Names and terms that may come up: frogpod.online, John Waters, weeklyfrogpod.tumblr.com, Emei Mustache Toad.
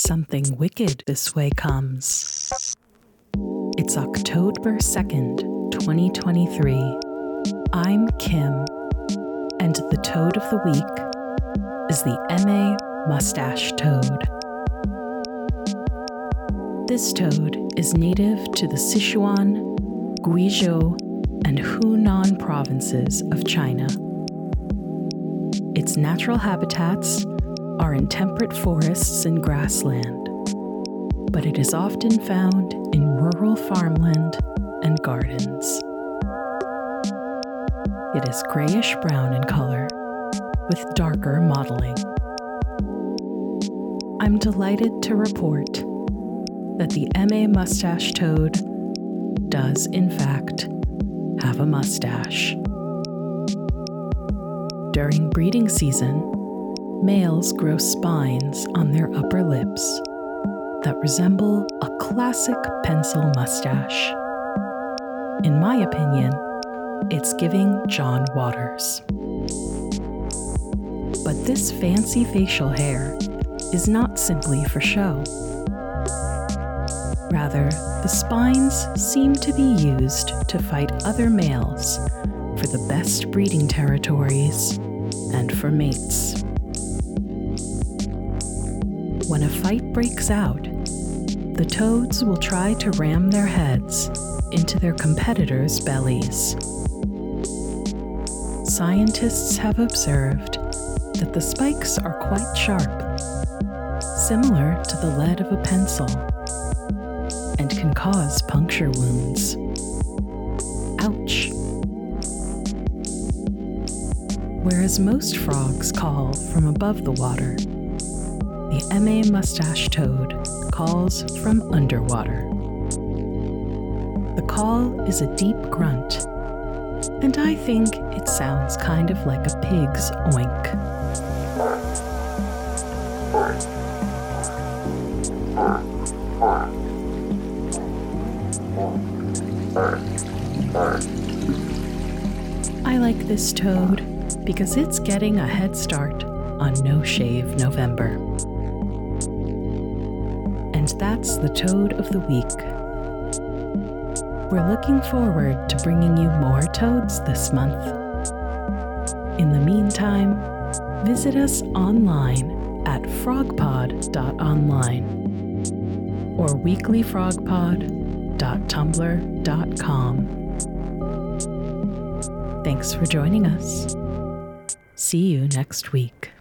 Something wicked this way comes. It's October 2nd, 2023. I'm Kim, and the toad of the week is the Emei Mustache Toad. This toad is native to the Sichuan, Guizhou, and Hunan provinces of China. Its natural habitats are in temperate forests and grassland, but it is often found in rural farmland and gardens. It is grayish-brown in color, with darker mottling. I'm delighted to report that the Emei Mustache Toad does, in fact, have a mustache. During breeding season, males grow spines on their upper lips that resemble a classic pencil mustache. In my opinion, it's giving John Waters. But this fancy facial hair is not simply for show. Rather, the spines seem to be used to fight other males for the best breeding territories and for mates. When a fight breaks out, the toads will try to ram their heads into their competitors' bellies. Scientists have observed that the spikes are quite sharp, similar to the lead of a pencil, and can cause puncture wounds. Ouch! Whereas most frogs call from above the water, the Emei Mustache Toad calls from underwater. The call is a deep grunt, and I think it sounds kind of like a pig's oink. I like this toad because it's getting a head start on No Shave November. And that's the toad of the week. We're looking forward to bringing you more toads this month. In the meantime, visit us online at frogpod.online or weeklyfrogpod.tumblr.com. Thanks for joining us. See you next week.